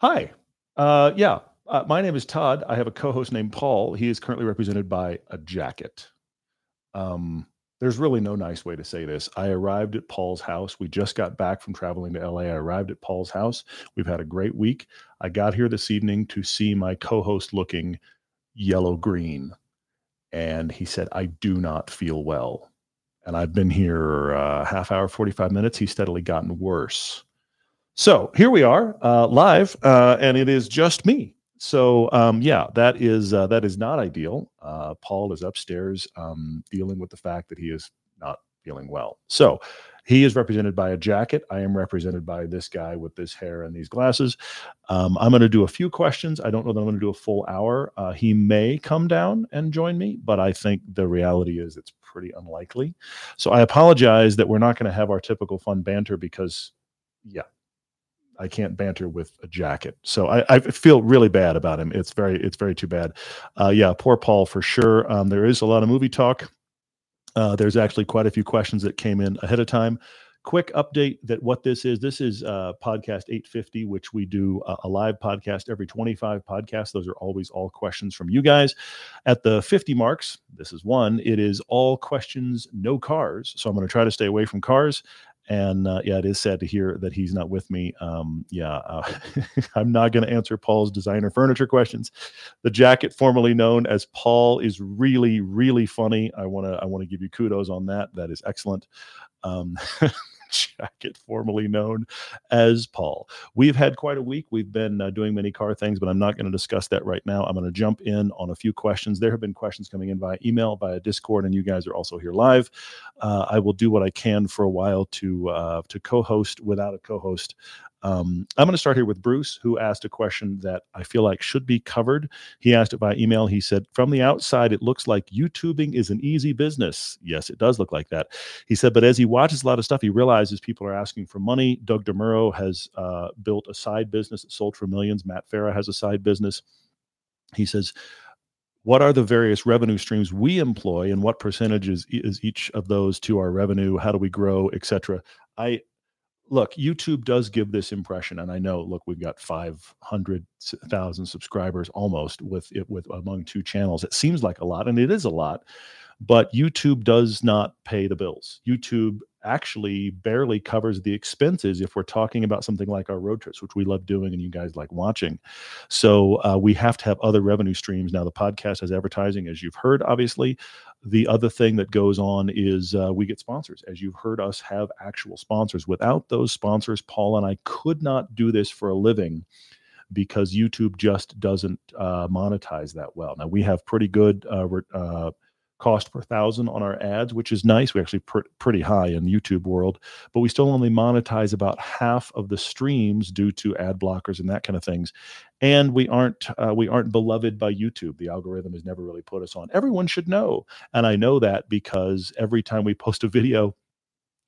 Hi. My name is Todd. I have a co-host named Paul. He is currently represented by a jacket. There's really no nice way to say this. I arrived at Paul's house. We just got back from traveling to LA. I arrived at Paul's house. We've had a great week. I got here this evening to see my co-host looking yellow-green. And he said, I do not feel well. And I've been here half hour, 45 minutes. He's steadily gotten worse. So here we are live, and it is just me. So that is not ideal. Paul is upstairs dealing with the fact that he is not feeling well. So he is represented by a jacket. I am represented by this guy with this hair and these glasses. I'm going to do a few questions. I don't know that I'm going to do a full hour. He may come down and join me, but I think the reality is it's pretty unlikely. So I apologize that we're not going to have our typical fun banter because, yeah, I can't banter with a jacket. So I feel really bad about him. It's very too bad. Poor Paul for sure. There is a lot of movie talk. There's actually quite a few questions that came in ahead of time. Quick update that what this is podcast 850, which we do a live podcast every 25 podcasts. Those are always all questions from you guys. At the 50 marks, this is one, it is all questions, no cars. So I'm going to try to stay away from cars. And it is sad to hear that he's not with me. I'm not going to answer Paul's designer furniture questions. The jacket, formerly known as Paul, is really, really funny. I want to give you kudos on that. That is excellent. Jacket, formerly known as Paul. We've had quite a week. We've been doing many car things, but I'm not going to discuss that right now. I'm going to jump in on a few questions. There have been questions coming in via email, via Discord, and you guys are also here live. I will do what I can for a while to co-host without a co-host. I'm going to start here with Bruce, who asked a question that I feel like should be covered. He asked it by email. He said, from the outside, it looks like YouTubing is an easy business. Yes, it does look like that. He said, but as he watches a lot of stuff, he realizes people are asking for money. Doug DeMuro has built a side business that sold for millions. Matt Farah has a side business. He says, what are the various revenue streams we employ and what percentages is each of those to our revenue? How do we grow, et cetera? Look, YouTube does give this impression, and I know. Look, we've got 500,000 subscribers almost with among two channels. It seems like a lot, and it is a lot, but YouTube does not pay the bills. YouTube actually barely covers the expenses if we're talking about something like our road trips, which we love doing and you guys like watching. So we have to have other revenue streams. Now, the podcast has advertising, as you've heard, obviously. The other thing that goes on is we get sponsors. As you've heard us have actual sponsors. Without those sponsors, Paul and I could not do this for a living because YouTube just doesn't monetize that well. Now, we have pretty good cost per thousand on our ads, which is nice. We're actually pretty high in the YouTube world, but we still only monetize about half of the streams due to ad blockers and that kind of things. And we aren't beloved by YouTube. The algorithm has never really put us on. Everyone should know. And I know that because every time we post a video,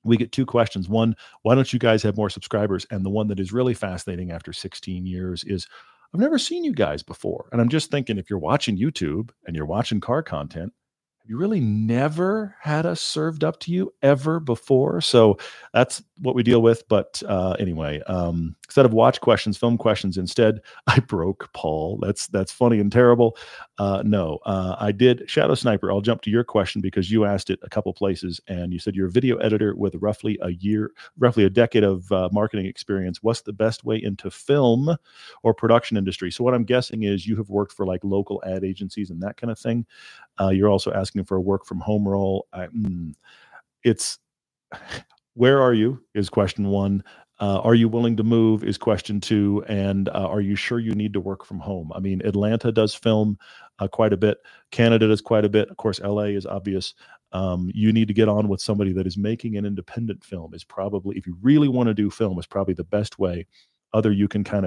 we get two questions. One, why don't you guys have more subscribers? And the one that is really fascinating after 16 years is, I've never seen you guys before. And I'm just thinking, if you're watching YouTube and you're watching car content, you really never had us served up to you ever before. So that's what we deal with. But anyway, instead of watch questions, film questions instead. I broke Paul. That's funny and terrible. I did. Shadow Sniper, I'll jump to your question because you asked it a couple places and you said you're a video editor with roughly a decade of marketing experience. What's the best way into film or production industry? So what I'm guessing is you have worked for like local ad agencies and that kind of thing. You're also asking for a work from home role. Where are you is question one. Are you willing to move is question two. And are you sure you need to work from home? I mean, Atlanta does film quite a bit. Canada does quite a bit. Of course, LA is obvious. You need to get on with somebody that is making an independent film is probably, if you really want to do film, is probably the best way. Otherwise you can kind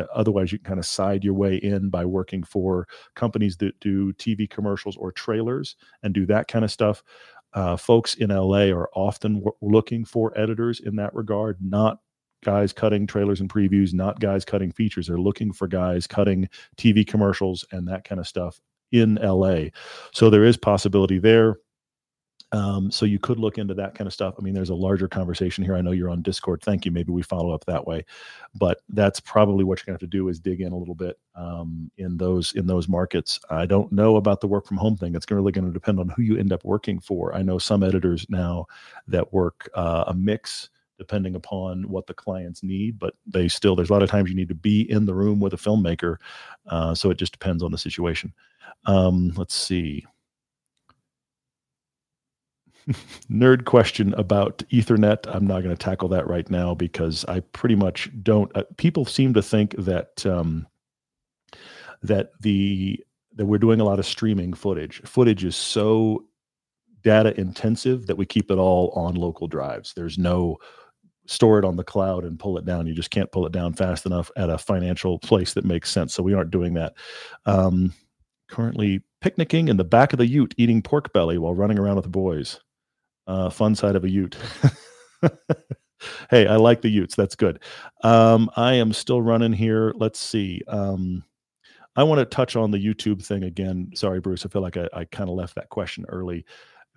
of side your way in by working for companies that do TV commercials or trailers and do that kind of stuff. Folks in LA are often looking for editors in that regard, not guys cutting trailers and previews, not guys cutting features. They're looking for guys cutting TV commercials and that kind of stuff in LA. So there is possibility there. So you could look into that kind of stuff. I mean, there's a larger conversation here. I know you're on Discord. Thank you. Maybe we follow up that way, but that's probably what you're gonna have to do is dig in a little bit in those markets. I don't know about the work from home thing. It's really going to depend on who you end up working for. I know some editors now that work a mix depending upon what the clients need, but they still, there's a lot of times you need to be in the room with a filmmaker. So it just depends on the situation. Let's see. Nerd question about Ethernet. I'm not going to tackle that right now because I pretty much don't. People seem to think that that we're doing a lot of streaming footage. Footage is so data intensive that we keep it all on local drives. There's no store it on the cloud and pull it down. You just can't pull it down fast enough at a financial place that makes sense. So we aren't doing that. Currently picnicking in the back of the Ute, eating pork belly while running around with the boys. Fun side of a Ute. Hey, I like the Utes. That's good. I am still running here. Let's see. I want to touch on the YouTube thing again. Sorry, Bruce. I feel like I kind of left that question early.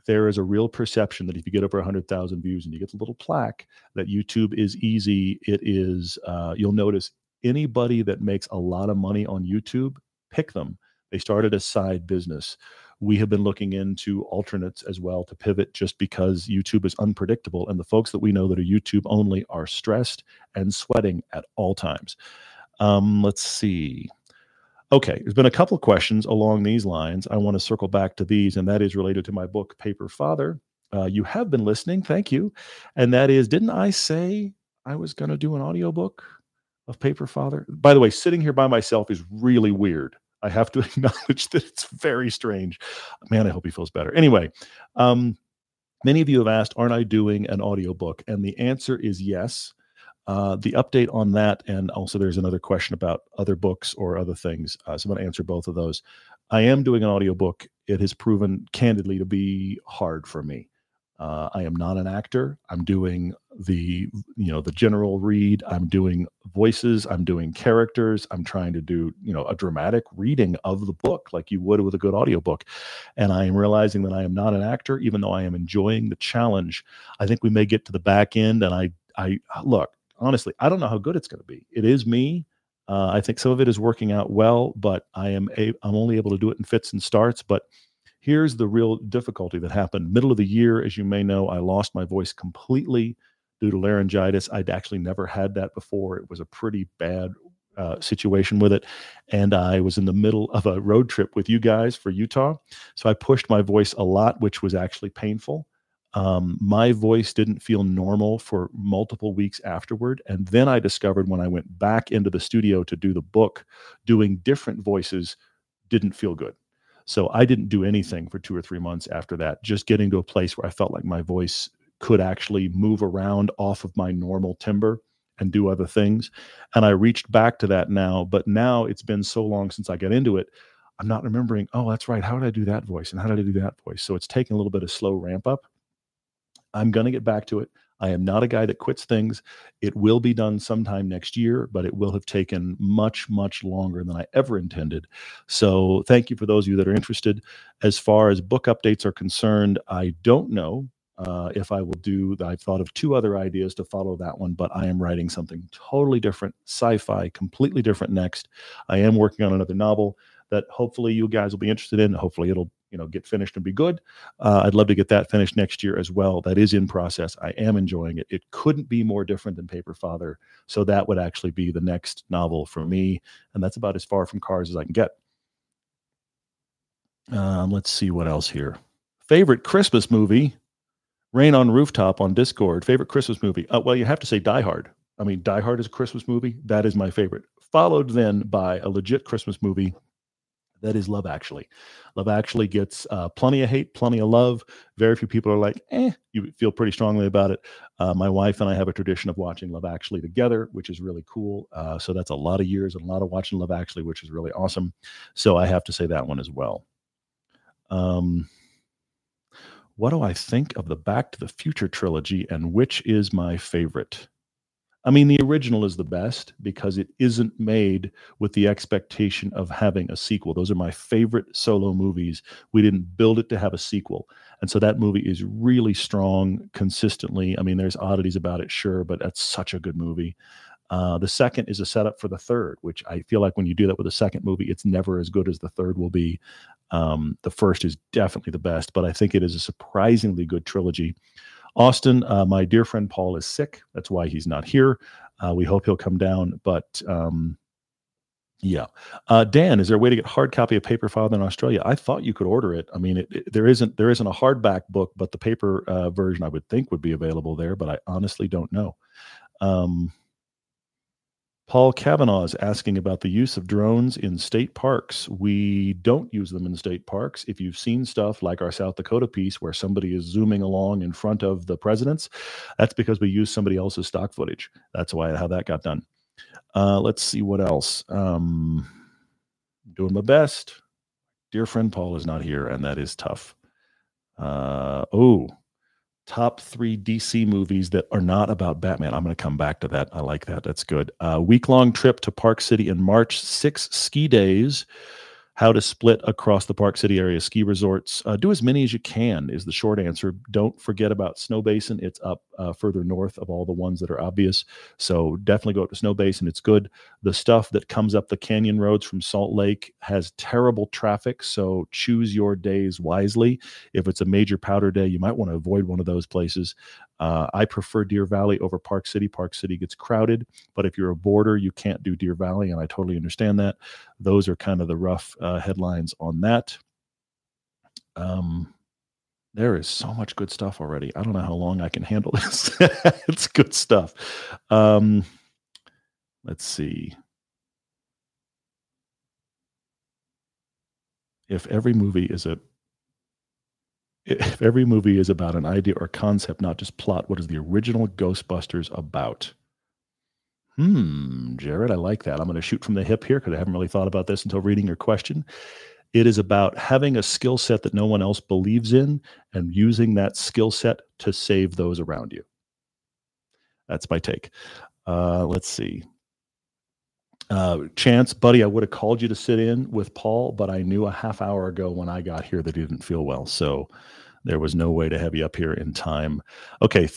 There is a real perception that if you get over 100,000 views and you get a little plaque, that YouTube is easy. It is. You'll notice anybody that makes a lot of money on YouTube, pick them. They started a side business. We have been looking into alternates as well to pivot just because YouTube is unpredictable. And the folks that we know that are YouTube only are stressed and sweating at all times. Let's see. Okay, there's been a couple of questions along these lines. I want to circle back to these, and that is related to my book, Paper Father. You have been listening. Thank you. And that is, didn't I say I was going to do an audiobook of Paper Father? By the way, sitting here by myself is really weird. I have to acknowledge that it's very strange. Man, I hope he feels better. Anyway, many of you have asked, aren't I doing an audiobook? And the answer is yes. The update on that, and also there's another question about other books or other things. So I'm going to answer both of those. I am doing an audiobook. It has proven candidly to be hard for me. I am not an actor. I'm doing the general read. I'm doing voices. I'm doing characters. I'm trying to do, a dramatic reading of the book like you would with a good audiobook. And I am realizing that I am not an actor, even though I am enjoying the challenge. I think we may get to the back end. And I look, honestly, I don't know how good it's going to be. It is me. I think some of it is working out well, but I'm only able to do it in fits and starts. But here's the real difficulty that happened. Middle of the year, as you may know, I lost my voice completely due to laryngitis. I'd actually never had that before. It was a pretty bad situation with it. And I was in the middle of a road trip with you guys for Utah. So I pushed my voice a lot, which was actually painful. My voice didn't feel normal for multiple weeks afterward. And then I discovered when I went back into the studio to do the book, doing different voices didn't feel good. So I didn't do anything for 2 or 3 months after that, just getting to a place where I felt like my voice could actually move around off of my normal timbre and do other things. And I reached back to that now, but now it's been so long since I got into it, I'm not remembering, oh, that's right, how did I do that voice? And how did I do that voice? So it's taken a little bit of slow ramp up. I'm going to get back to it. I am not a guy that quits things. It will be done sometime next year, but it will have taken much, much longer than I ever intended. So thank you for those of you that are interested. As far as book updates are concerned, I don't know if I will do that. I've thought of 2 other ideas to follow that one, but I am writing something totally different, sci-fi, completely different next. I am working on another novel that hopefully you guys will be interested in. Hopefully it'll get finished and be good. I'd love to get that finished next year as well. That is in process. I am enjoying it. It couldn't be more different than Paper Father. So that would actually be the next novel for me. And that's about as far from cars as I can get. Let's see what else here. Favorite Christmas movie, Rain on Rooftop on Discord. Favorite Christmas movie. Well, you have to say Die Hard. I mean, Die Hard is a Christmas movie. That is my favorite. Followed then by a legit Christmas movie. That is Love Actually. Love Actually gets plenty of hate, plenty of love. Very few people are like, eh, you feel pretty strongly about it. My wife and I have a tradition of watching Love Actually together, which is really cool. So that's a lot of years and a lot of watching Love Actually, which is really awesome. So I have to say that one as well. What do I think of the Back to the Future trilogy and which is my favorite? I mean, the original is the best because it isn't made with the expectation of having a sequel. Those are my favorite solo movies. We didn't build it to have a sequel. And so that movie is really strong consistently. I mean, there's oddities about it, sure, but that's such a good movie. The second is a setup for the third, which I feel like when you do that with a second movie, it's never as good as the third will be. The first is definitely the best, but I think it is a surprisingly good trilogy. Austin, my dear friend Paul is sick. That's why he's not here. We hope he'll come down. But yeah. Dan, is there a way to get hard copy of Paper Father in Australia? I thought you could order it. I mean, there isn't a hardback book, but the paper version I would think would be available there. But I honestly don't know. Paul Kavanaugh is asking about the use of drones in state parks. We don't use them in state parks. If you've seen stuff like our South Dakota piece where somebody is zooming along in front of the presidents, that's because we use somebody else's stock footage. That's why how that got done. Let's see what else. Doing my best. Dear friend Paul is not here, and that is tough. Top 3 DC movies that are not about Batman. I'm going to come back to that. I like that. That's good. Week-long trip to Park City in March. 6 ski days. How to split across the Park City area ski resorts. Do as many as you can is the short answer. Don't forget about Snow Basin. It's up further north of all the ones that are obvious. So definitely go up to Snow Basin. It's good. The stuff that comes up the canyon roads from Salt Lake has terrible traffic. So choose your days wisely. If it's a major powder day, you might want to avoid one of those places. I prefer Deer Valley over Park City. Park City gets crowded, but if you're a boarder, you can't do Deer Valley, and I totally understand that. Those are kind of the rough headlines on that. There is so much good stuff already. I don't know how long I can handle this. It's good stuff. Let's see. If every movie is about an idea or concept, not just plot, what is the original Ghostbusters about? Jared, I like that. I'm going to shoot from the hip here because I haven't really thought about this until reading your question. It is about having a skill set that no one else believes in and using that skill set to save those around you. That's my take. Let's see. Chance, buddy, I would have called you to sit in with Paul, but I knew a half hour ago when I got here that he didn't feel well. So there was no way to have you up here in time. Okay,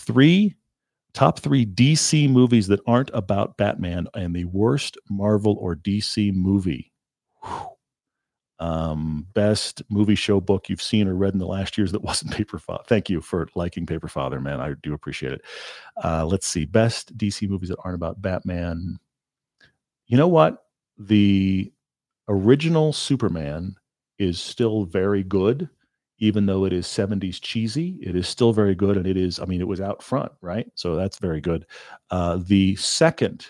top 3 DC movies that aren't about Batman and the worst Marvel or DC movie. Best movie, show, book you've seen or read in the last years that wasn't Paper Father. Thank you for liking Paper Father, man. I do appreciate it. Let's see. Best DC movies that aren't about Batman. You know what? The original Superman is still very good, even though it is 70s cheesy. It is still very good, and it is, I mean, it was out front, right? So that's very good. The second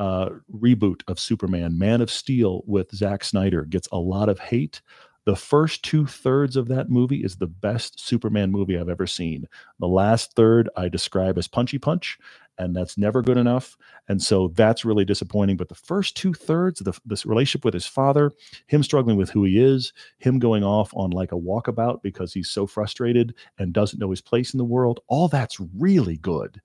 reboot of Superman, Man of Steel with Zack Snyder, gets a lot of hate. The first 2/3 of that movie is the best Superman movie I've ever seen. The last third I describe as punchy punch, and that's never good enough. And so that's really disappointing. But the first 2/3, this relationship with his father, him struggling with who he is, him going off on like a walkabout because he's so frustrated and doesn't know his place in the world, all that's really good.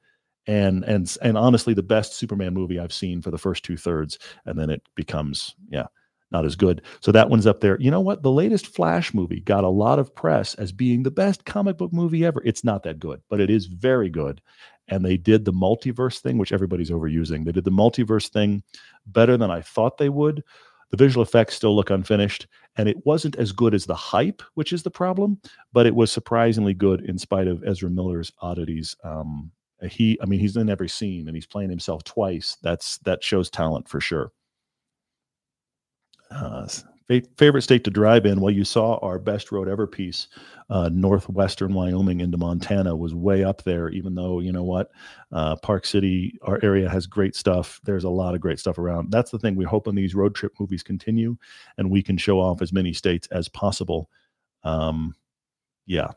And honestly, the best Superman movie I've seen for the first 2/3. And then it becomes, yeah, not as good. So that one's up there. You know what? The latest Flash movie got a lot of press as being the best comic book movie ever. It's not that good, but it is very good. And they did the multiverse thing, which everybody's overusing. They did the multiverse thing better than I thought they would. The visual effects still look unfinished, and it wasn't as good as the hype, which is the problem, but it was surprisingly good in spite of Ezra Miller's oddities. He's in every scene, and he's playing himself twice. That shows talent for sure. Favorite state to drive in? Well, you saw our best road ever piece, northwestern Wyoming into Montana was way up there, even though, you know what, Park City, our area, has great stuff. There's a lot of great stuff around. That's the thing. We're hoping these road trip movies continue and we can show off as many states as possible. Yeah.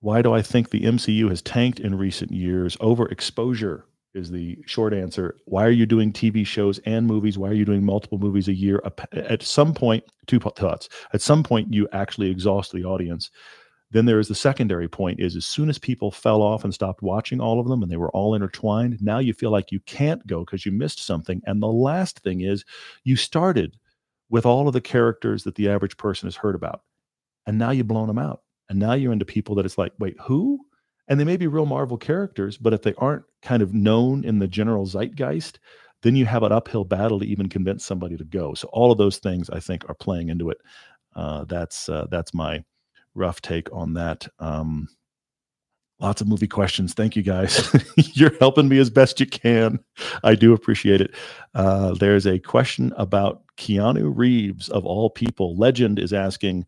Why do I think the MCU has tanked in recent years? Overexposure is the short answer. Why are you doing TV shows and movies? Why are you doing multiple movies a year? At some point, two thoughts. At some point, you actually exhaust the audience. Then there is the secondary point is as soon as people fell off and stopped watching all of them and they were all intertwined, now you feel like you can't go because you missed something. And the last thing is you started with all of the characters that the average person has heard about. And now you've blown them out. And now you're into people that it's like, wait, who? And they may be real Marvel characters, but if they aren't kind of known in the general zeitgeist, then you have an uphill battle to even convince somebody to go. So all of those things, I think, are playing into it. That's my rough take on that. Lots of movie questions. Thank you, guys. You're helping me as best you can. I do appreciate it. There's a question about Keanu Reeves, of all people. Legend is asking,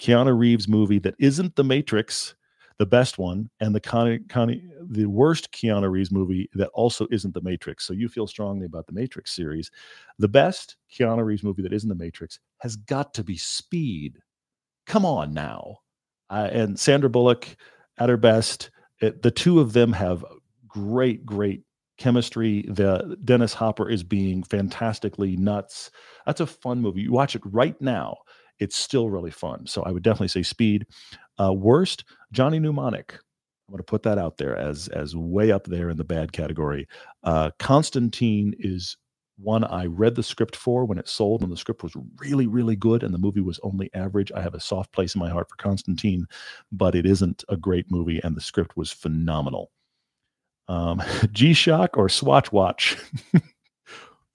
Keanu Reeves movie that isn't The Matrix, the best one, and the worst Keanu Reeves movie that also isn't The Matrix. So you feel strongly about The Matrix series. The best Keanu Reeves movie that isn't The Matrix has got to be Speed. Come on now. And Sandra Bullock at her best. The two of them have great, great chemistry. The Dennis Hopper is being fantastically nuts. That's a fun movie. You watch it right now. It's still really fun. So I would definitely say Speed. Worst, Johnny Mnemonic. I'm going to put that out there as way up there in the bad category. Constantine is one I read the script for when it sold, and the script was really, really good, and the movie was only average. I have a soft place in my heart for Constantine, but it isn't a great movie, and the script was phenomenal. G-Shock or Swatch Watch?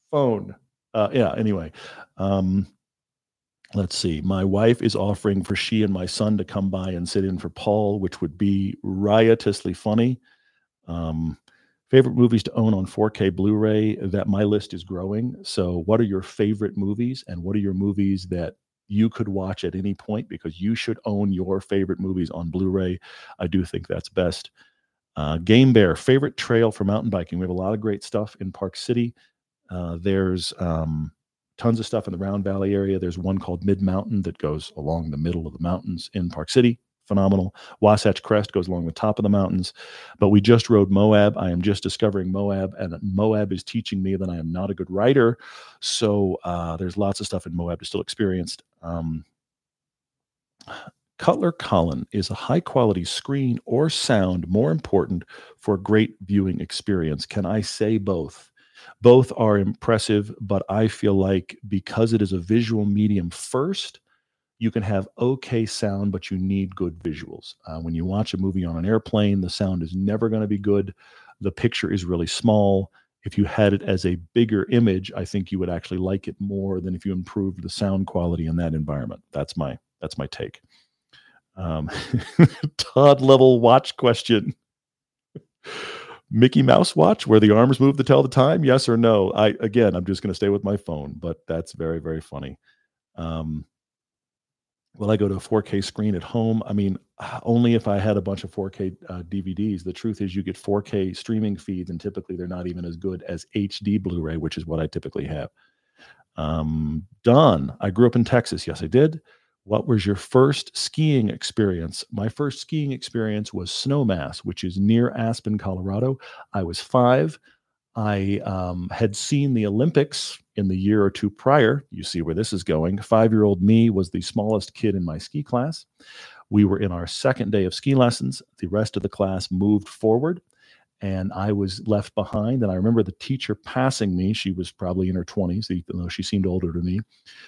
Phone. Anyway. Let's see. My wife is offering for she and my son to come by and sit in for Paul, which would be riotously funny. Favorite movies to own on 4K Blu-ray. That my list is growing. So what are your favorite movies, and what are your movies that you could watch at any point, because you should own your favorite movies on Blu-ray? I do think that's best. Game Bear, favorite trail for mountain biking. We have a lot of great stuff in Park City. There's... tons of stuff in the Round Valley area. There's one called Mid-Mountain that goes along the middle of the mountains in Park City. Phenomenal. Wasatch Crest goes along the top of the mountains. But we just rode Moab. I am just discovering Moab, and Moab is teaching me that I am not a good rider. So there's lots of stuff in Moab to still experience. Cutler Collin, is a high-quality screen or sound more important for a great viewing experience? Can I say both? Both are impressive, but I feel like because it is a visual medium first, you can have okay sound, but you need good visuals. When you watch a movie on an airplane, the sound is never going to be good. The picture is really small. If you had it as a bigger image, I think you would actually like it more than if you improved the sound quality in that environment. That's my take. Todd level watch question. Mickey Mouse watch where the arms move to tell the time? Yes or no? I'm just going to stay with my phone, but that's very, very funny. Will I go to a 4K screen at home? I mean, only if I had a bunch of 4K DVDs. The truth is you get 4K streaming feeds, and typically they're not even as good as HD Blu-ray, which is what I typically have. Don, I grew up in Texas. Yes, I did. What was your first skiing experience? My first skiing experience was Snowmass, which is near Aspen, Colorado. I was 5. I had seen the Olympics in the year or two prior. You see where this is going. 5-year-old me was the smallest kid in my ski class. We were in our second day of ski lessons. The rest of the class moved forward, and I was left behind. And I remember the teacher passing me. She was probably in her 20s, even though she seemed older to me.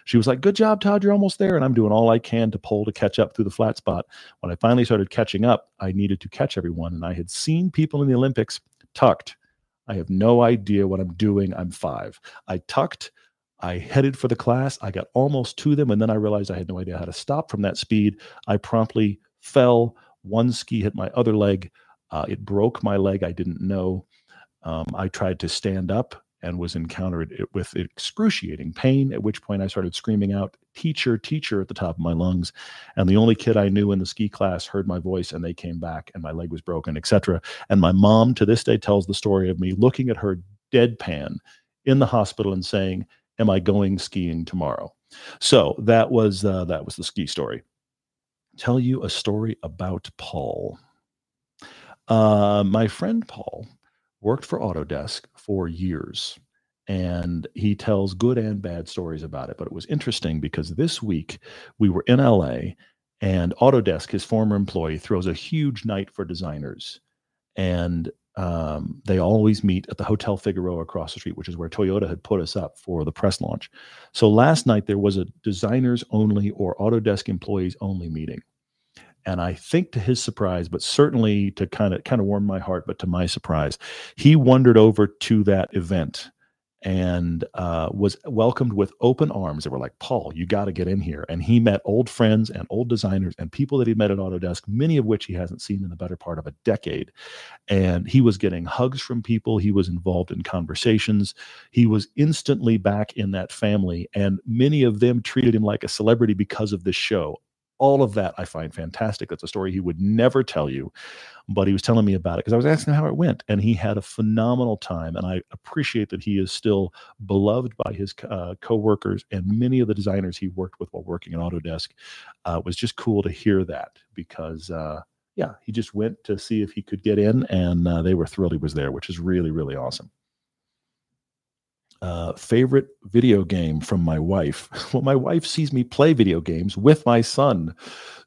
She was like, "Good job, Todd, you're almost there." And I'm doing all I can to pole to catch up through the flat spot. When I finally started catching up, I needed to catch everyone. And I had seen people in the Olympics tucked. I have no idea what I'm doing. I'm 5. I tucked. I headed for the class. I got almost to them. And then I realized I had no idea how to stop from that speed. I promptly fell. One ski hit my other leg. It broke my leg. I didn't know. I tried to stand up and was encountered with excruciating pain, at which point I started screaming out, "Teacher, teacher," at the top of my lungs. And the only kid I knew in the ski class heard my voice, and they came back, and my leg was broken, etc. And my mom to this day tells the story of me looking at her deadpan in the hospital and saying, "Am I going skiing tomorrow?" So that was the ski story. Tell you a story about Paul. My friend Paul worked for Autodesk for years, and he tells good and bad stories about it. But it was interesting because this week we were in LA, And Autodesk, his former employee, throws a huge night for designers. And they always meet at the Hotel Figueroa across the street, which is where Toyota had put us up for the press launch. So last night there was a designers only or Autodesk employees only meeting. And I think to his surprise, but certainly to kind of warm my heart, but to my surprise, he wandered over to that event and was welcomed with open arms. They were like, Paul, you got to get in here. And he met old friends and old designers and people that he met at Autodesk, many of which he hasn't seen in the better part of a decade. And he was getting hugs from people. He was involved in conversations. He was instantly back in that family. And many of them treated him like a celebrity because of this show. All of that I find fantastic. That's a story he would never tell you, but he was telling me about it because I was asking him how it went, and he had a phenomenal time. And I appreciate that he is still beloved by his coworkers and many of the designers he worked with while working at Autodesk. It was just cool to hear that because, yeah, he just went to see if he could get in, and they were thrilled he was there, which is really, really awesome. Favorite video game from my wife. Well, my wife sees me play video games with my son.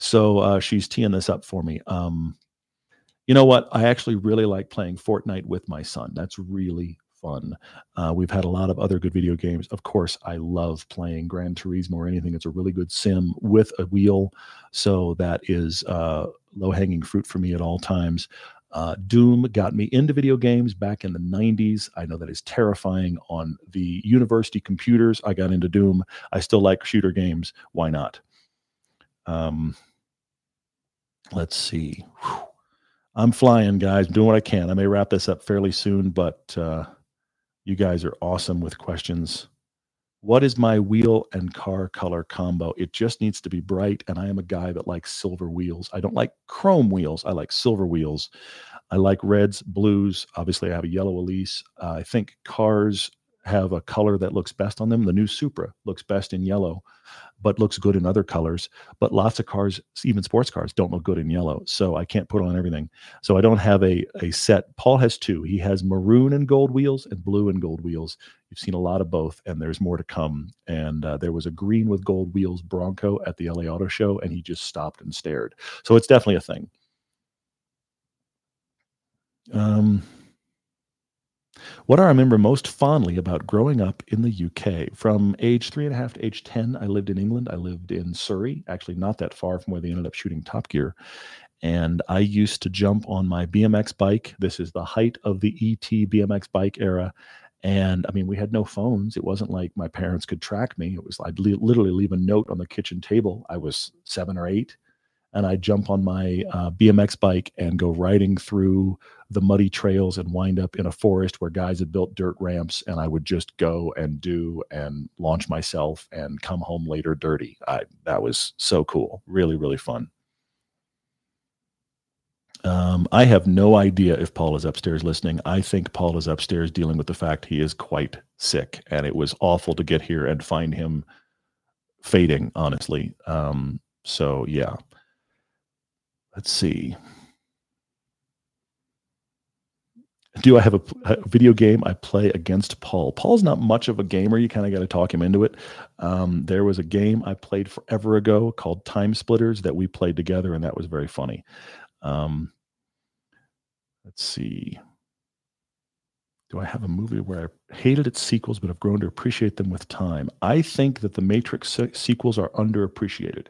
So she's teeing this up for me. You know what? I actually really like playing Fortnite with my son. That's really fun. We've had a lot of other good video games. Of course, I love playing Gran Turismo or anything. It's a really good sim with a wheel. So that is low-hanging fruit for me at all times. Doom got me into video games back in the 90s. I know that is terrifying on the university computers. I got into Doom. I still like shooter games. Why not? Let's see. Whew. I'm flying, guys. I'm doing what I can. I may wrap this up fairly soon, but you guys are awesome with questions. What is my wheel and car color combo? It just needs to be bright, and I am a guy that likes silver wheels. I don't like chrome wheels. I like silver wheels. I like reds, blues. Obviously, I have a yellow Elise. I think cars have a color that looks best on them. The new Supra looks best in yellow, but looks good in other colors. But lots of cars, even sports cars, don't look good in yellow, so I can't put on everything. So I don't have a set. Paul has two. He has maroon and gold wheels and blue and gold wheels. You've seen a lot of both, and there's more to come. And there was a green with gold wheels Bronco at the LA Auto Show, and he just stopped and stared. So it's definitely a thing. What I remember most fondly about growing up in the UK, from age 3.5 to age 10, I lived in England. I lived in Surrey, actually not that far from where they ended up shooting Top Gear. And I used to jump on my BMX bike. This is the height of the ET BMX bike era. And I mean, we had no phones. It wasn't like my parents could track me. It was, I'd literally leave a note on the kitchen table. I was 7 or 8. And I jump on my BMX bike and go riding through the muddy trails and wind up in a forest where guys had built dirt ramps. And I would just go and do and launch myself and come home later dirty. That was so cool. Really, really fun. I have no idea if Paul is upstairs listening. I think Paul is upstairs dealing with the fact he is quite sick. And it was awful to get here and find him fading, honestly. So, yeah. Let's see. Do I have a video game I play against Paul? Paul's not much of a gamer. You kind of got to talk him into it. There was a game I played forever ago called Time Splitters that we played together, and that was very funny. Let's see. Do I have a movie where I hated its sequels but have grown to appreciate them with time? I think that The Matrix sequels are underappreciated.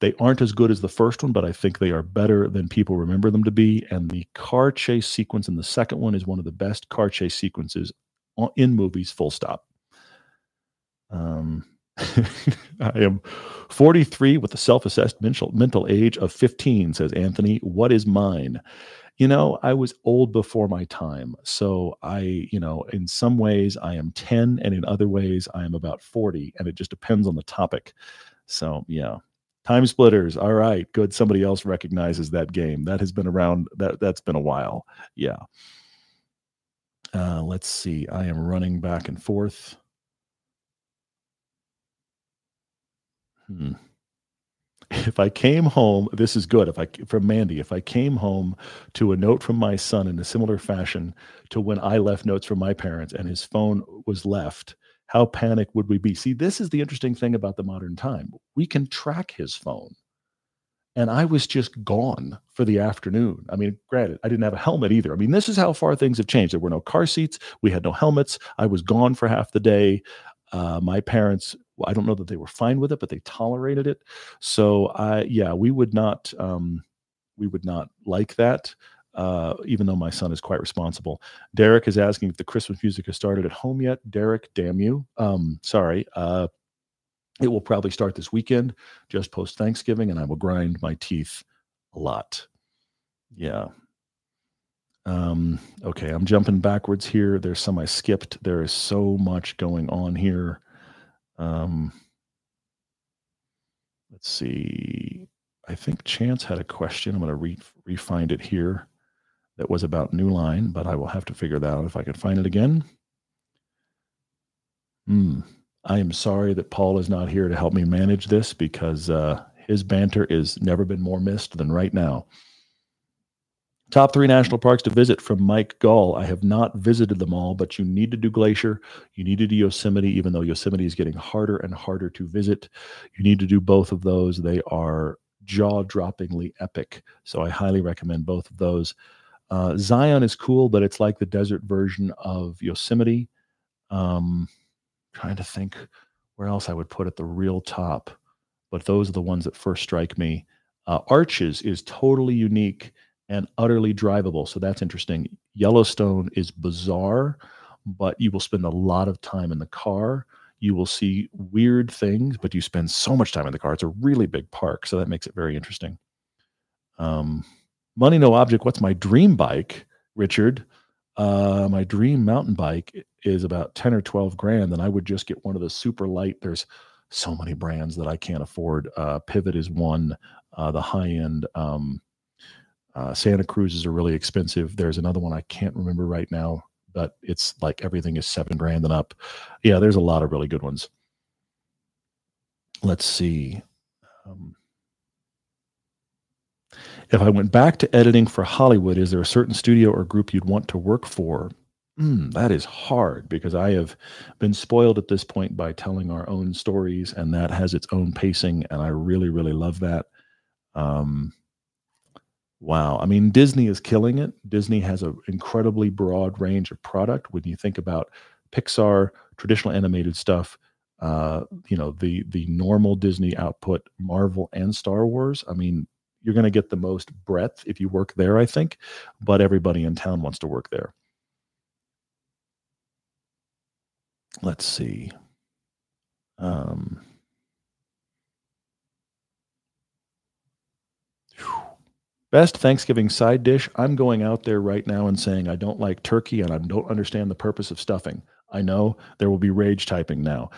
They aren't as good as the first one, but I think they are better than people remember them to be. And the car chase sequence in the second one is one of the best car chase sequences in movies, full stop. I am 43 with a self-assessed mental age of 15, says Anthony. What is mine? You know, I was old before my time. So you know, in some ways I am 10 and in other ways I am about 40, and it just depends on the topic. So yeah, Time Splitters. All right, good. Somebody else recognizes that game. That has been around. That's been a while. Yeah. Let's see. I am running back and forth. If I came home, this is good. From Mandy, if I came home to a note from my son in a similar fashion to when I left notes from my parents and his phone was left, how panicked would we be? See, this is the interesting thing about the modern time. We can track his phone. And I was just gone for the afternoon. I mean, granted, I didn't have a helmet either. I mean, this is how far things have changed. There were no car seats. We had no helmets. I was gone for half the day. My parents, I don't know that they were fine with it, but they tolerated it. So we would not like that. Even though my son is quite responsible. Derek is asking if the Christmas music has started at home yet. Derek, damn you. Sorry. It will probably start this weekend, just post Thanksgiving, and I will grind my teeth a lot. Yeah. Okay, I'm jumping backwards here. There's some I skipped. There is so much going on here. Let's see. I think Chance had a question. I'm going to re-find it here. That was about New Line, but I will have to figure that out if I can find it again. I am sorry that Paul is not here to help me manage this, because his banter has never been more missed than right now. Top 3 national parks to visit from Mike Gall. I have not visited them all, but you need to do Glacier. You need to do Yosemite, even though Yosemite is getting harder and harder to visit. You need to do both of those. They are jaw-droppingly epic, so I highly recommend both of those. Zion is cool, but it's like the desert version of Yosemite. Trying to think where else I would put at the real top, but those are the ones that first strike me. Arches is totally unique and utterly drivable, so that's interesting. Yellowstone is bizarre, but you will spend a lot of time in the car. You will see weird things, but you spend so much time in the car. It's a really big park, so that makes it very interesting. Money no object. What's my dream bike, Richard? My dream mountain bike is about 10 or 12 grand, and I would just get one of the super light. There's so many brands that I can't afford. Pivot is one. The high-end Santa Cruz's are really expensive. There's another one I can't remember right now, but it's like everything is 7 grand and up. Yeah, there's a lot of really good ones. Let's see. If I went back to editing for Hollywood, is there a certain studio or group you'd want to work for? That is hard, because I have been spoiled at this point by telling our own stories, and that has its own pacing, and I really, really love that. Wow. I mean, Disney is killing it. Disney has an incredibly broad range of product. When you think about Pixar, traditional animated stuff, you know, the normal Disney output, Marvel and Star Wars, I mean, you're going to get the most breadth if you work there, I think, but everybody in town wants to work there. Let's see. Best Thanksgiving side dish. I'm going out there right now and saying I don't like turkey and I don't understand the purpose of stuffing. I know there will be rage typing now.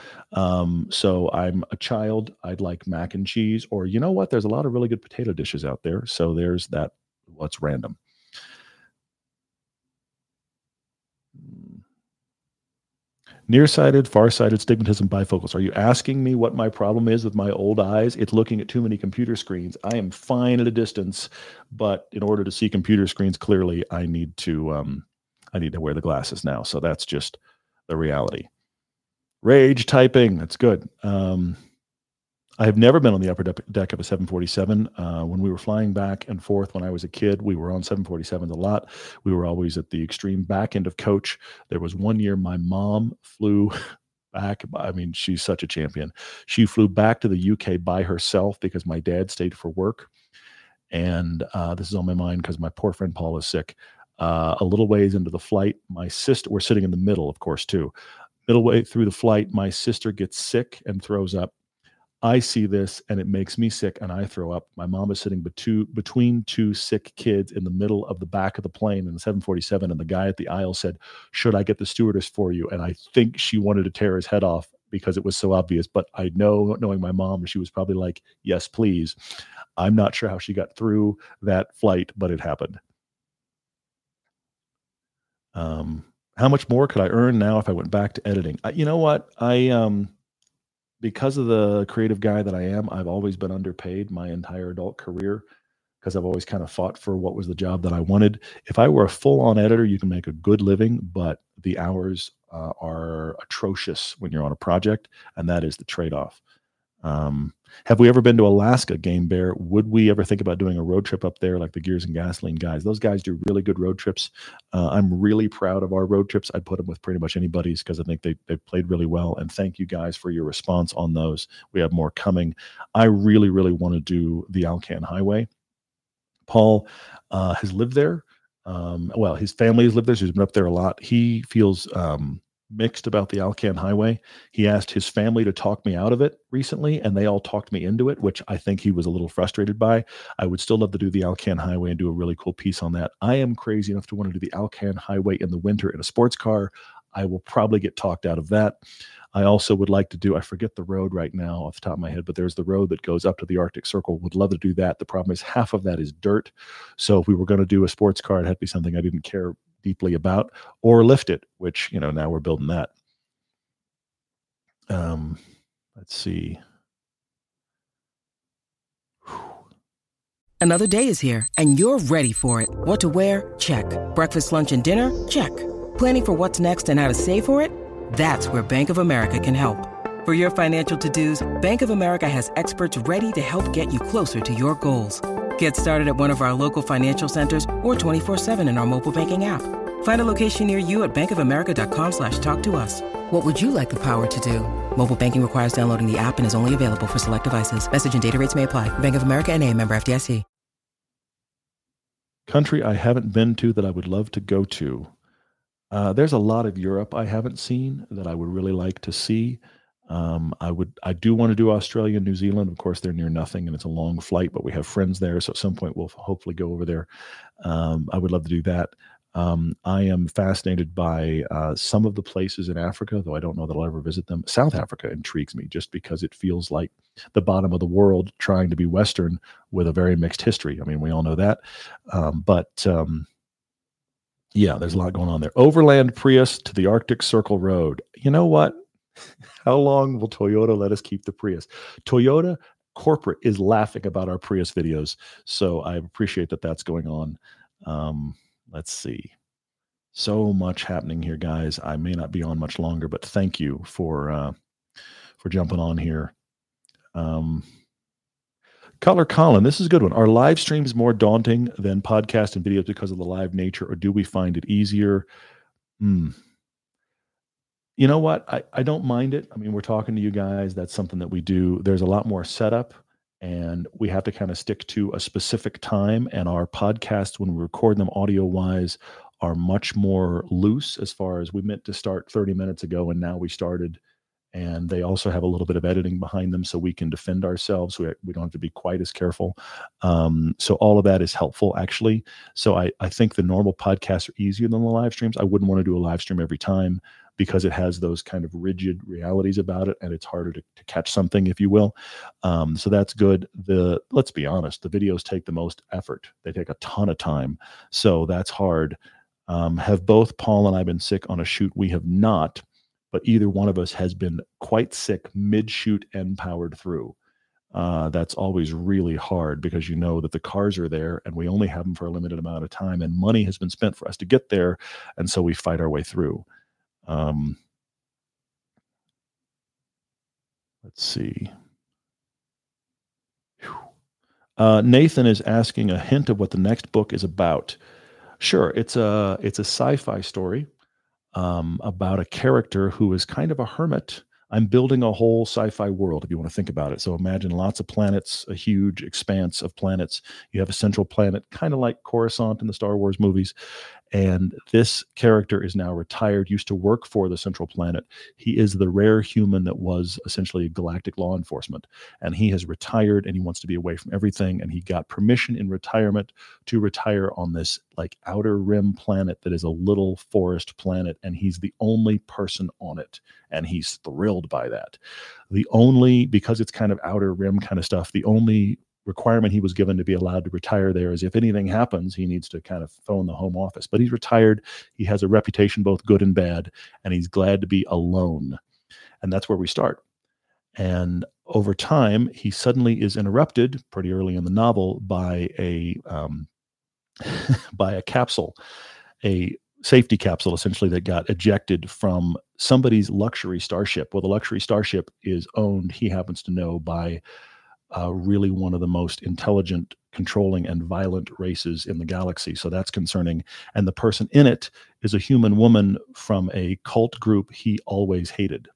So I'm a child. I'd like mac and cheese, or you know what? There's a lot of really good potato dishes out there. So there's that. What's random? Nearsighted, farsighted, stigmatism, bifocals. Are you asking me what my problem is with my old eyes? It's looking at too many computer screens. I am fine at a distance, but in order to see computer screens clearly, I need to wear the glasses now. So that's just the reality. Rage typing. That's good. I have never been on the upper deck of a 747. When we were flying back and forth when I was a kid, we were on 747s a lot. We were always at the extreme back end of coach. There was one year my mom flew back. I mean, she's such a champion. She flew back to the UK by herself because my dad stayed for work. And this is on my mind because my poor friend Paul is sick. A little ways into the flight, my sister, we're sitting in the middle, of course, too. Middle way through the flight, my sister gets sick and throws up. I see this and it makes me sick and I throw up. My mom is sitting between two sick kids in the middle of the back of the plane in the 747, and the guy at the aisle said, "Should I get the stewardess for you?" And I think she wanted to tear his head off because it was so obvious. But I know, knowing my mom, she was probably like, "Yes, please." I'm not sure how she got through that flight, but it happened. How much more could I earn now if I went back to editing? You know what? Because of the creative guy that I am, I've always been underpaid my entire adult career because I've always kind of fought for what was the job that I wanted. If I were a full-on editor, you can make a good living, but the hours are atrocious when you're on a project, and that is the trade-off. Have we ever been to Alaska, Game Bear? Would we ever think about doing a road trip up there like the Gears and Gasoline guys? Those guys do really good road trips. I'm really proud of our road trips. I'd put them with pretty much anybody's because I think they played really well. And thank you guys for your response on those. We have more coming. I really, really want to do the Alcan Highway. Paul has lived there. Well, his family has lived there. So he's been up there a lot. He feels mixed about the Alcan Highway. He asked his family to talk me out of it recently, and they all talked me into it, which I think he was a little frustrated by. I would still love to do the Alcan Highway and do a really cool piece on that. I am crazy enough to want to do the Alcan Highway in the winter in a sports car. I will probably get talked out of that. I also would like to do, I forget the road right now off the top of my head, but there's the road that goes up to the Arctic Circle. Would love to do that. The problem is half of that is dirt. So if we were going to do a sports car, it had to be something I didn't care deeply about, or lift it, which, you know, now we're building that. Let's see. Another day is here and you're ready for it. What to wear? Check. Breakfast, lunch, and dinner? Check. Planning for what's next and how to save for it? That's where Bank of America can help. For your financial to-dos, Bank of America has experts ready to help get you closer to your goals. Get started at one of our local financial centers or 24/7 in our mobile banking app. Find a location near you at bankofamerica.com/talktous. What would you like the power to do? Mobile banking requires downloading the app and is only available for select devices. Message and data rates may apply. Bank of America NA, member FDIC. Country I haven't been to that I would love to go to. There's a lot of Europe I haven't seen that I would really like to see. I do want to do Australia and New Zealand. Of course, they're near nothing and it's a long flight, but we have friends there. So at some point we'll hopefully go over there. I would love to do that. I am fascinated by some of the places in Africa, though I don't know that I'll ever visit them. South Africa intrigues me just because it feels like the bottom of the world trying to be Western with a very mixed history. I mean, we all know that. Yeah, there's a lot going on there. Overland Prius to the Arctic Circle Road. You know what? How long will Toyota let us keep the Prius? Toyota corporate is laughing about our Prius videos. So I appreciate that that's going on. Let's see. So much happening here, guys. I may not be on much longer, but thank you for jumping on here. Cutler Colin, this is a good one. Are live streams more daunting than podcasts and videos because of the live nature, or do we find it easier? You know what? I don't mind it. I mean, we're talking to you guys. That's something that we do. There's a lot more setup and we have to kind of stick to a specific time, and our podcasts, when we record them audio wise, are much more loose as far as we meant to start 30 minutes ago. And now we started, and they also have a little bit of editing behind them so we can defend ourselves. We don't have to be quite as careful. So all of that is helpful, actually. So I think the normal podcasts are easier than the live streams. I wouldn't want to do a live stream every time, because it has those kind of rigid realities about it, and it's harder to catch something, if you will. So that's good. Let's be honest, the videos take the most effort. They take a ton of time. So that's hard. Have both Paul and I been sick on a shoot? We have not, but either one of us has been quite sick mid-shoot and powered through. That's always really hard because you know that the cars are there and we only have them for a limited amount of time, and money has been spent for us to get there. And so we fight our way through. Let's see. Nathan is asking a hint of what the next book is about. Sure. It's a sci-fi story, about a character who is kind of a hermit. I'm building a whole sci-fi world, if you want to think about it. So imagine lots of planets, a huge expanse of planets. You have a central planet, kind of like Coruscant in the Star Wars movies. And this character is now retired, used to work for the central planet. He is the rare human that was essentially galactic law enforcement. And he has retired and he wants to be away from everything. And he got permission in retirement to retire on this like outer rim planet that is a little forest planet. And he's the only person on it. And he's thrilled by that. Because it's kind of outer rim kind of stuff, the only requirement he was given to be allowed to retire there is if anything happens, he needs to kind of phone the home office. But he's retired. He has a reputation, both good and bad, and he's glad to be alone. And that's where we start. And over time, he suddenly is interrupted pretty early in the novel by a capsule, a safety capsule, essentially, that got ejected from somebody's luxury starship. Well, the luxury starship is owned, he happens to know, by really one of the most intelligent, controlling, and violent races in the galaxy. So that's concerning. And the person in it is a human woman from a cult group he always hated.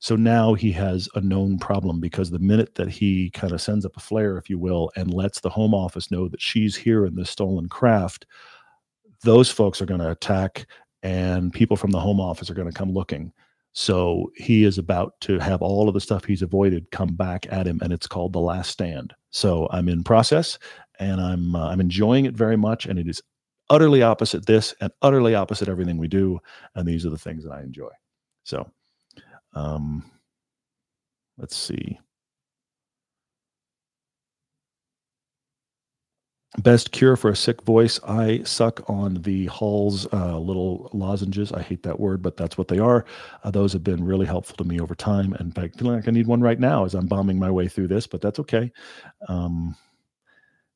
So now he has a known problem, because the minute that he kind of sends up a flare, if you will, and lets the home office know that she's here in this stolen craft, those folks are going to attack, and people from the home office are going to come looking. So he is about to have all of the stuff he's avoided come back at him, and it's called The Last Stand. So I'm in process, and I'm enjoying it very much, and it is utterly opposite this and utterly opposite everything we do, and these are the things that I enjoy. So... let's see. Best cure for a sick voice. I suck on the Hall's little lozenges. I hate that word, but that's what they are. Those have been really helpful to me over time. In fact, I feel like I need one right now as I'm bombing my way through this, but that's okay. So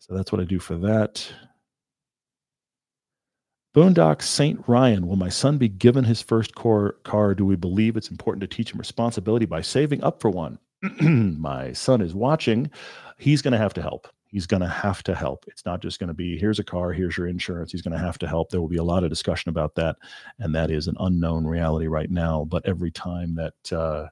that's what I do for that. Boondock St. Ryan, will my son be given his first car? Do we believe it's important to teach him responsibility by saving up for one? My son is watching. He's going to have to help. He's going to have to help. It's not just going to be, here's a car, here's your insurance. He's going to have to help. There will be a lot of discussion about that, and that is an unknown reality right now. But every time that...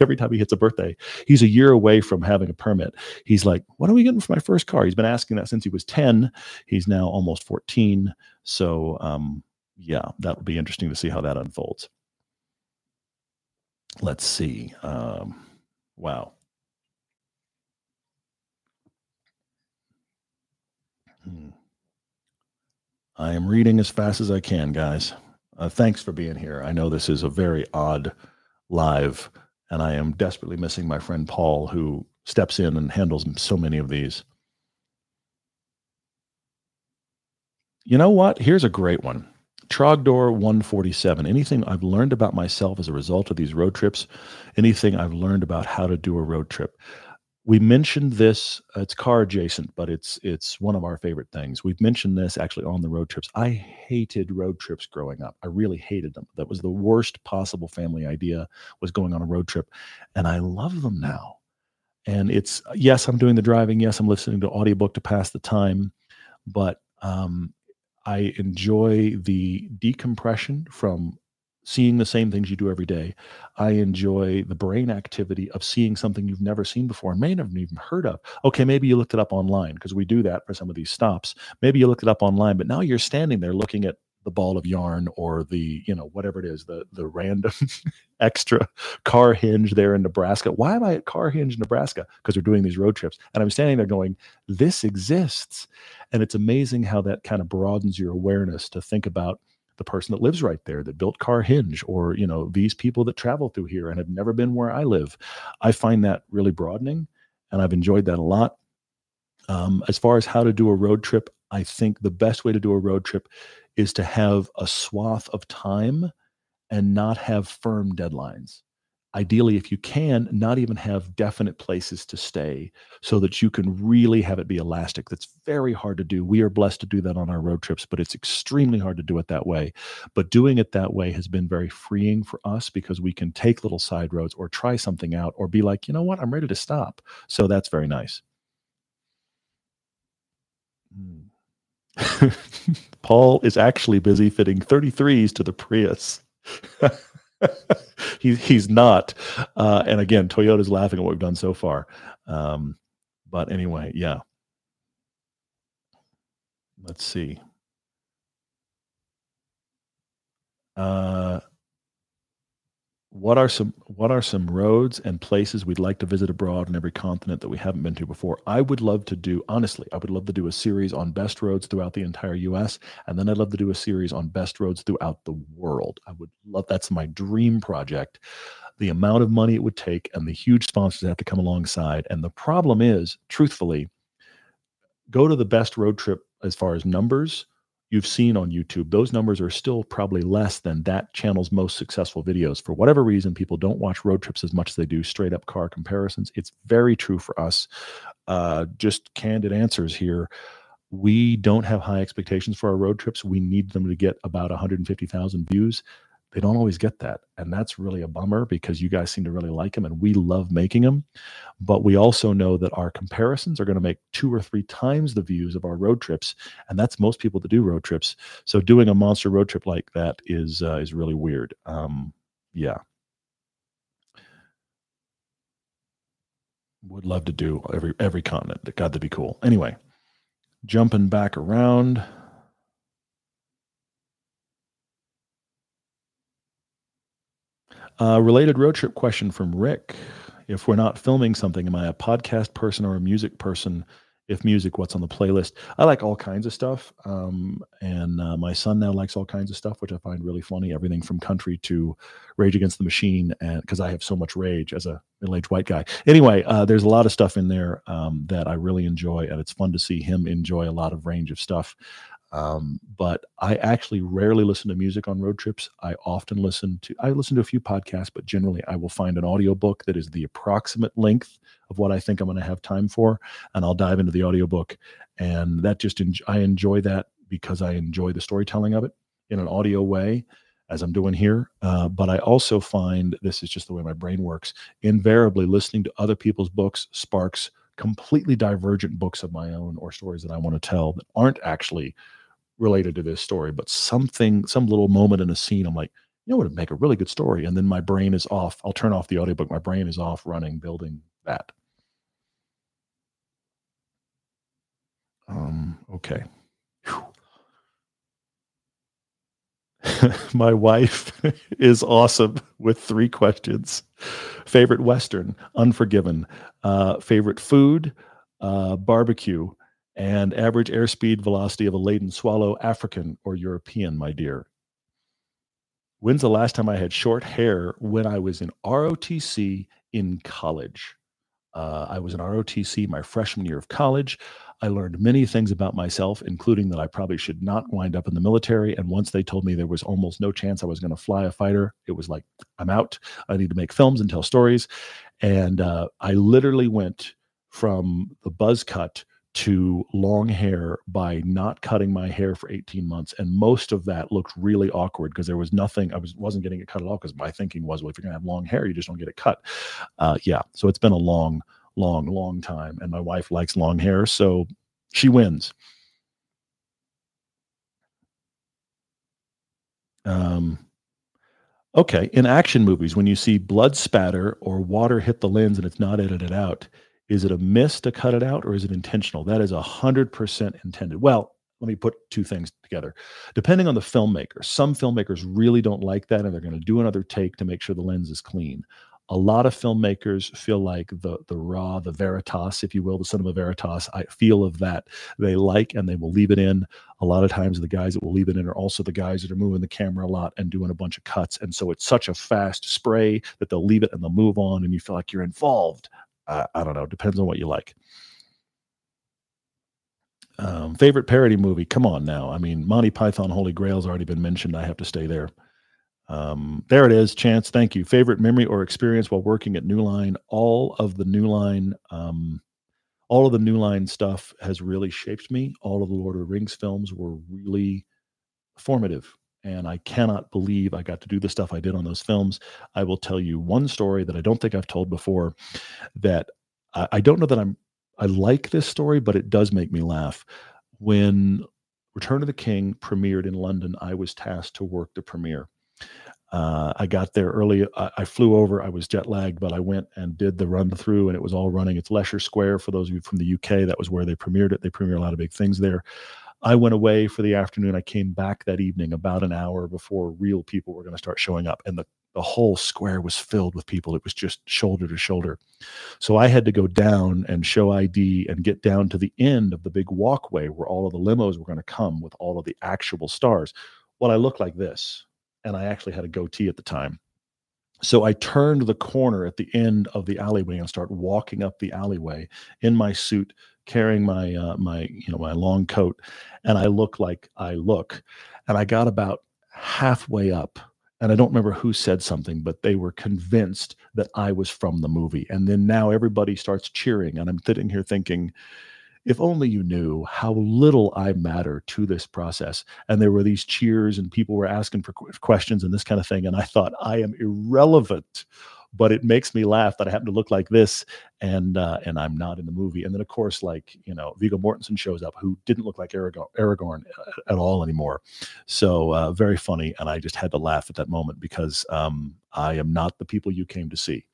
every time he hits a birthday, he's a year away from having a permit. He's like, what are we getting for my first car? He's been asking that since he was 10. He's now almost 14. So yeah, that will be interesting to see how that unfolds. Let's see. Wow. I am reading as fast as I can, guys. Thanks for being here. I know this is a very odd live, and I am desperately missing my friend Paul, who steps in and handles so many of these. You know what? Here's a great one. Trogdor 147. Anything I've learned about myself as a result of these road trips, anything I've learned about how to do a road trip. We mentioned this, it's car adjacent, but it's one of our favorite things. We've mentioned this actually on the road trips. I hated road trips growing up. I really hated them. That was the worst possible family idea, was going on a road trip. And I love them now. And it's, yes, I'm doing the driving. Yes, I'm listening to audiobook to pass the time. But I enjoy the decompression from seeing the same things you do every day. I enjoy the brain activity of seeing something you've never seen before and may not have even heard of. Okay, maybe you looked it up online, because we do that for some of these stops. Maybe you looked it up online, but now you're standing there looking at the ball of yarn, or the, you know, whatever it is, the random extra car hinge there in Nebraska. Why am I at Car Hinge, Nebraska? Because we're doing these road trips. And I'm standing there going, this exists. And it's amazing how that kind of broadens your awareness to think about the person that lives right there that built Car Hinge, or, you know, these people that travel through here and have never been where I live. I find that really broadening, and I've enjoyed that a lot. As far as how to do a road trip, I think the best way to do a road trip is to have a swath of time and not have firm deadlines. Ideally, if you can, not even have definite places to stay, so that you can really have it be elastic. That's very hard to do. We are blessed to do that on our road trips, but it's extremely hard to do it that way. But doing it that way has been very freeing for us, because we can take little side roads or try something out or be like, you know what, I'm ready to stop. So that's very nice. Paul is actually busy fitting 33s to the Prius. He's not. And again, Toyota's laughing at what we've done so far. But anyway, yeah. Let's see. What are some roads and places we'd like to visit abroad in every continent that we haven't been to before? I would love to do, honestly, I would love to do a series on best roads throughout the entire US, and then I'd love to do a series on best roads throughout the world. I would love, that's my dream project. The amount of money it would take and the huge sponsors that have to come alongside. And the problem is, truthfully, go to the best road trip as far as numbers you've seen on YouTube. Those numbers are still probably less than that channel's most successful videos. For whatever reason, people don't watch road trips as much as they do straight up car comparisons. It's very true for us. Just candid answers here. we don't have high expectations for our road trips. We need them to get about 150,000 views. They don't always get that. And that's really a bummer because you guys seem to really like them and we love making them. But we also know that our comparisons are going to make 2 or 3 times the views of our road trips. And that's most people that do road trips. So doing a monster road trip like that is really weird. Yeah. Would love to do every continent. God, that'd be cool. Anyway, jumping back around. Related road trip question from Rick. If we're not filming something, am I a podcast person or a music person? If music, what's on the playlist? I like all kinds of stuff. And my son now likes all kinds of stuff, which I find really funny. Everything from country to Rage Against the Machine, and because I have so much rage as a middle-aged white guy. Anyway, there's a lot of stuff in there that I really enjoy, and it's fun to see him enjoy a lot of range of stuff. But I actually rarely listen to music on road trips. I listen to a few podcasts, but generally I will find an audiobook that is the approximate length of what I think I'm going to have time for. And I'll dive into the audiobook, and that just, I enjoy that because I enjoy the storytelling of it in an audio way, as I'm doing here. But I also find, this is just the way my brain works, invariably listening to other people's books sparks completely divergent books of my own, or stories that I want to tell that aren't actually related to this story, but something, some little moment in a scene, I'm like, you know what would make a really good story? And then my brain is off. I'll turn off the audiobook. My brain is off running, building that. Okay. My wife is awesome with 3 questions. Favorite Western, Unforgiven. Favorite food, barbecue. And average airspeed velocity of a laden swallow, African or European, my dear. When's the last time I had short hair? When I was in ROTC in college. I was in ROTC my freshman year of college. I learned many things about myself, including that I probably should not wind up in the military. And once they told me there was almost no chance I was going to fly a fighter, it was like, I'm out. I need to make films and tell stories. And I literally went from the buzz cut to long hair by not cutting my hair for 18 months. And most of that looked really awkward because there was nothing, I wasn't getting it cut at all, because my thinking was, well, if you're gonna have long hair, you just don't get it cut. Yeah, so it's been a long, long, long time. And my wife likes long hair, so she wins. Okay, in action movies, when you see blood spatter or water hit the lens and it's not edited out, is it a miss to cut it out, or is it intentional? That is 100% intended. Well, let me put 2 things together. Depending on the filmmaker, some filmmakers really don't like that and they're going to do another take to make sure the lens is clean. A lot of filmmakers feel like the raw, the veritas, if you will, the cinema veritas, I feel of that. They like, and they will leave it in. A lot of times the guys that will leave it in are also the guys that are moving the camera a lot and doing a bunch of cuts. And so it's such a fast spray that they'll leave it and they'll move on and you feel like you're involved. I don't know. Depends on what you like. Favorite parody movie? Come on now. I mean, Monty Python Holy Grail's already been mentioned. I have to stay there. There it is. Chance, thank you. Favorite memory or experience while working at New Line? All of the New Line, all of the New Line stuff has really shaped me. All of the Lord of the Rings films were really formative. And I cannot believe I got to do the stuff I did on those films. I will tell you one story that I don't think I've told before, that I don't know that I like this story, but it does make me laugh. When Return of the King premiered in London, I was tasked to work the premiere. I got there early. I flew over. I was jet lagged, but I went and did the run through, and it was all running. It's Leicester Square. For those of you from the UK, that was where they premiered it. They premiere a lot of big things there. I went away for the afternoon. I came back that evening about an hour before real people were going to start showing up. And the whole square was filled with people. It was just shoulder to shoulder. So I had to go down and show ID and get down to the end of the big walkway where all of the limos were going to come with all of the actual stars. Well, I looked like this, and I actually had a goatee at the time. So I turned the corner at the end of the alleyway and started walking up the alleyway in my suit, carrying my my long coat, and I look like I look. And I got about halfway up, and I don't remember who said something, but they were convinced that I was from the movie. And then now everybody starts cheering, and I'm sitting here thinking, if only you knew how little I matter to this process. And there were these cheers and people were asking for questions and this kind of thing. And I thought, I am irrelevant, but it makes me laugh that I happen to look like this and I'm not in the movie. And then of course, like, you know, Viggo Mortensen shows up, who didn't look like Aragorn at all anymore. So very funny. And I just had to laugh at that moment because I am not the people you came to see.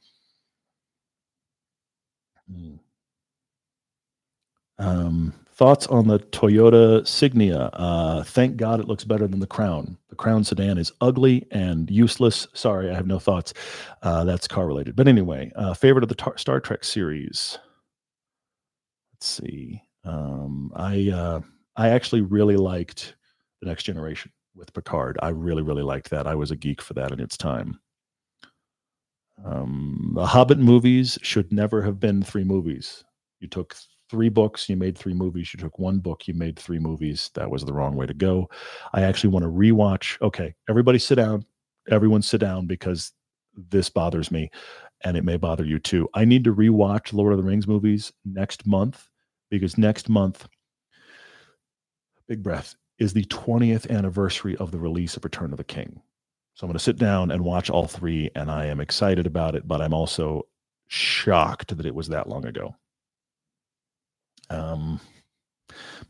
Thoughts on the Toyota Signia? Thank God it looks better than the Crown. The Crown sedan is ugly and useless. Sorry, I have no thoughts. That's car related. But anyway, favorite of the Star Trek series. Let's see. I actually really liked The Next Generation with Picard. I really, really liked that. I was a geek for that in its time. The Hobbit movies should never have been three movies. You took three books, you made three movies. You took one book, you made three movies. That was the wrong way to go. I actually want to rewatch. Okay, everybody sit down. Everyone sit down because this bothers me and it may bother you too. I need to rewatch Lord of the Rings movies next month because next month, big breath, is the 20th anniversary of the release of Return of the King. So I'm going to sit down and watch all three, and I am excited about it, but I'm also shocked that it was that long ago.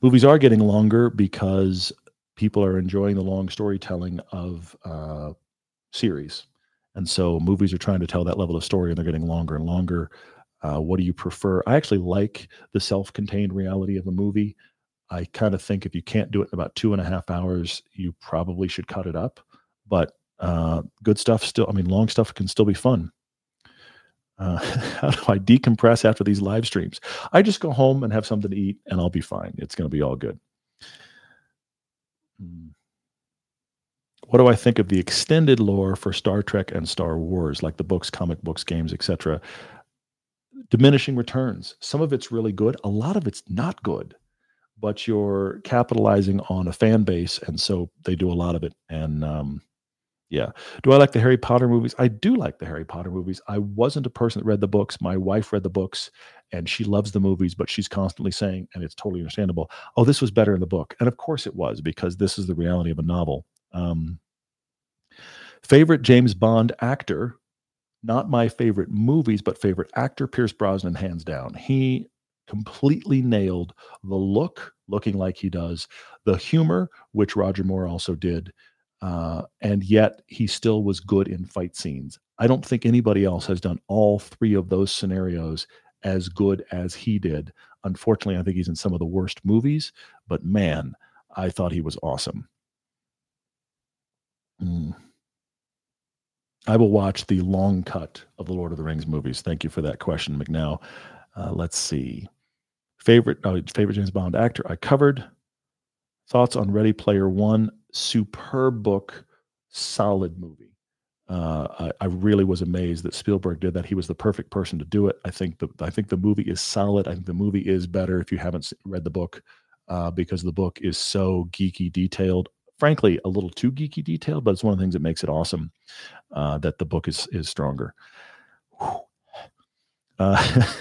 Movies are getting longer because people are enjoying the long storytelling of series. And so movies are trying to tell that level of story, and they're getting longer and longer. What do you prefer? I actually like the self-contained reality of a movie. I kind of think if you can't do it in about 2.5 hours, you probably should cut it up. But good stuff still, I mean, long stuff can still be fun. How do I decompress after these live streams? I just go home and have something to eat and I'll be fine. It's going to be all good. What do I think of the extended lore for Star Trek and Star Wars, like the books, comic books, games, etc.? Diminishing returns. Some of it's really good. A lot of it's not good. But you're capitalizing on a fan base, and so they do a lot of it. And yeah. Do I like the Harry Potter movies? I do like the Harry Potter movies. I wasn't a person that read the books. My wife read the books, and she loves the movies, but she's constantly saying, and it's totally understandable, oh, this was better in the book. And of course it was, because this is the reality of a novel. Favorite James Bond actor, not my favorite movies, but favorite actor, Pierce Brosnan, hands down. He completely nailed the look, looking like he does, the humor, which Roger Moore also did, and yet he still was good in fight scenes. I don't think anybody else has done all three of those scenarios as good as he did. Unfortunately, I think he's in some of the worst movies, but man, I thought he was awesome. I will watch the long cut of the Lord of the Rings movies. Thank you for that question, McNow. Let's see. Favorite James Bond actor I covered. Thoughts on Ready Player One. Superb book, solid movie. I really was amazed that Spielberg did that. He was the perfect person to do it. I think the movie is solid. I think the movie is better if you haven't read the book, because the book is so geeky detailed. Frankly, a little too geeky detailed, but it's one of the things that makes it awesome, that the book is stronger. Whew. I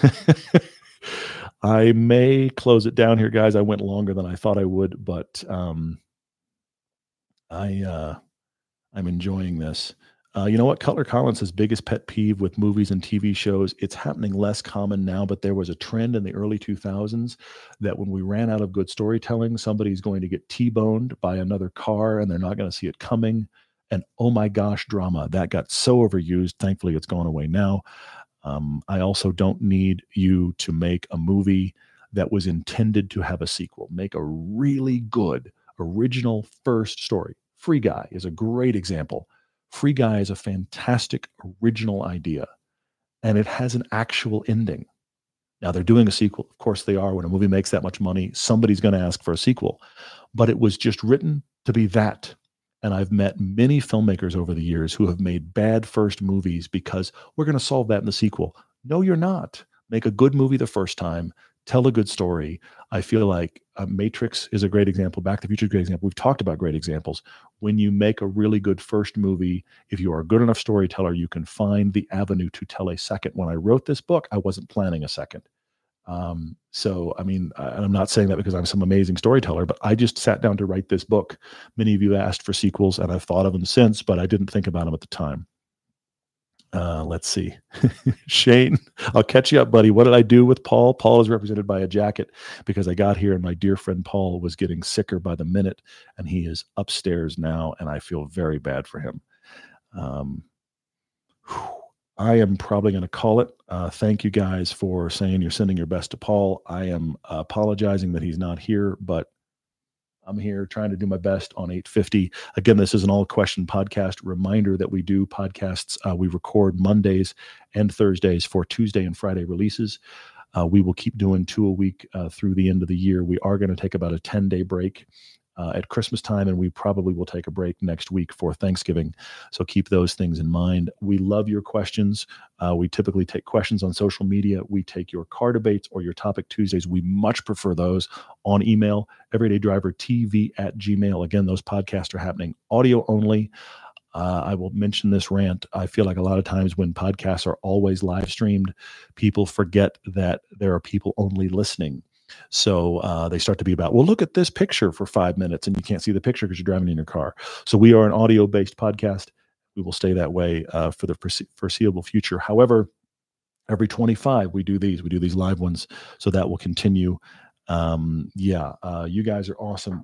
may close it down here, guys. I went longer than I thought I would, but I'm enjoying this. You know what? Cutler Collins' biggest pet peeve with movies and TV shows, it's happening less common now, but there was a trend in the early 2000s that when we ran out of good storytelling, somebody's going to get T-boned by another car and they're not going to see it coming. And oh my gosh, drama. That got so overused. Thankfully, it's gone away now. I also don't need you to make a movie that was intended to have a sequel. Make a really good original first story. Free Guy is a great example. Free Guy is a fantastic original idea, and it has an actual ending. Now, they're doing a sequel. Of course they are. When a movie makes that much money, somebody's going to ask for a sequel. But it was just written to be that. And I've met many filmmakers over the years who have made bad first movies because we're going to solve that in the sequel. No, you're not. Make a good movie the first time. Tell a good story. I feel like Matrix is a great example. Back to the Future is a great example. We've talked about great examples. When you make a really good first movie, if you are a good enough storyteller, you can find the avenue to tell a second. When I wrote this book, I wasn't planning a second. So, I mean, I'm not saying that because I'm some amazing storyteller, but I just sat down to write this book. Many of you asked for sequels, and I've thought of them since, but I didn't think about them at the time. Let's see. Shane, I'll catch you up, buddy. What did I do with Paul? Paul is represented by a jacket because I got here and my dear friend Paul was getting sicker by the minute, and he is upstairs now, and I feel very bad for him. I am probably going to call it. Thank you guys for saying you're sending your best to Paul. I am apologizing that he's not here, but I'm here trying to do my best on 850. Again, this is an all question podcast. Reminder that we do podcasts. We record Mondays and Thursdays for Tuesday and Friday releases. We will keep doing 2 a week through the end of the year. We are going to take about a 10-day break at Christmas time, and we probably will take a break next week for Thanksgiving. So keep those things in mind. We love your questions. We typically take questions on social media. We take your car debates or your topic Tuesdays. We much prefer those on email, everydaydrivertv@gmail.com. Again, those podcasts are happening audio only. I will mention this rant. I feel like a lot of times when podcasts are always live streamed, people forget that there are people only listening. So they start to be about, well, look at this picture for 5 minutes, and you can't see the picture because you're driving in your car. So we are an audio-based podcast. We will stay that way for the foreseeable future. However, every 25, we do these live ones. So that will continue. You guys are awesome.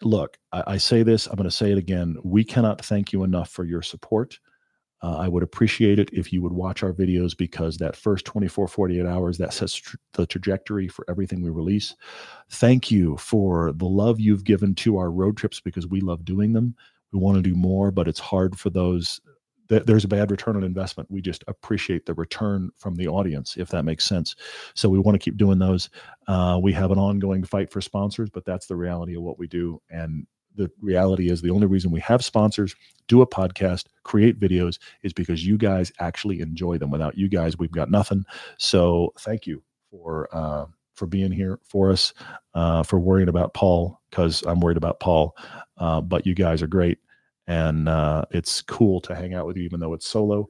Look, I say this, I'm going to say it again. We cannot thank you enough for your support. I would appreciate it if you would watch our videos, because that first 24, 48 hours, that sets the trajectory for everything we release. Thank you for the love you've given to our road trips, because we love doing them. We want to do more, but it's hard for those. There's a bad return on investment. We just appreciate the return from the audience, if that makes sense. So we want to keep doing those. We have an ongoing fight for sponsors, but that's the reality of what we do. And the reality is the only reason we have sponsors, do a podcast, create videos, is because you guys actually enjoy them. Without you guys, we've got nothing. So thank you for being here for us, for worrying about Paul, because I'm worried about Paul. But you guys are great. And it's cool to hang out with you, even though it's solo.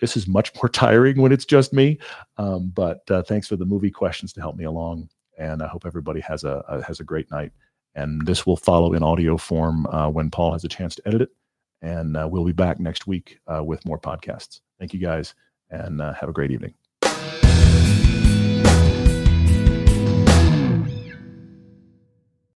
This is much more tiring when it's just me. But thanks for the movie questions to help me along. And I hope everybody has a great night. And this will follow in audio form when Paul has a chance to edit it. And we'll be back next week with more podcasts. Thank you guys, and have a great evening.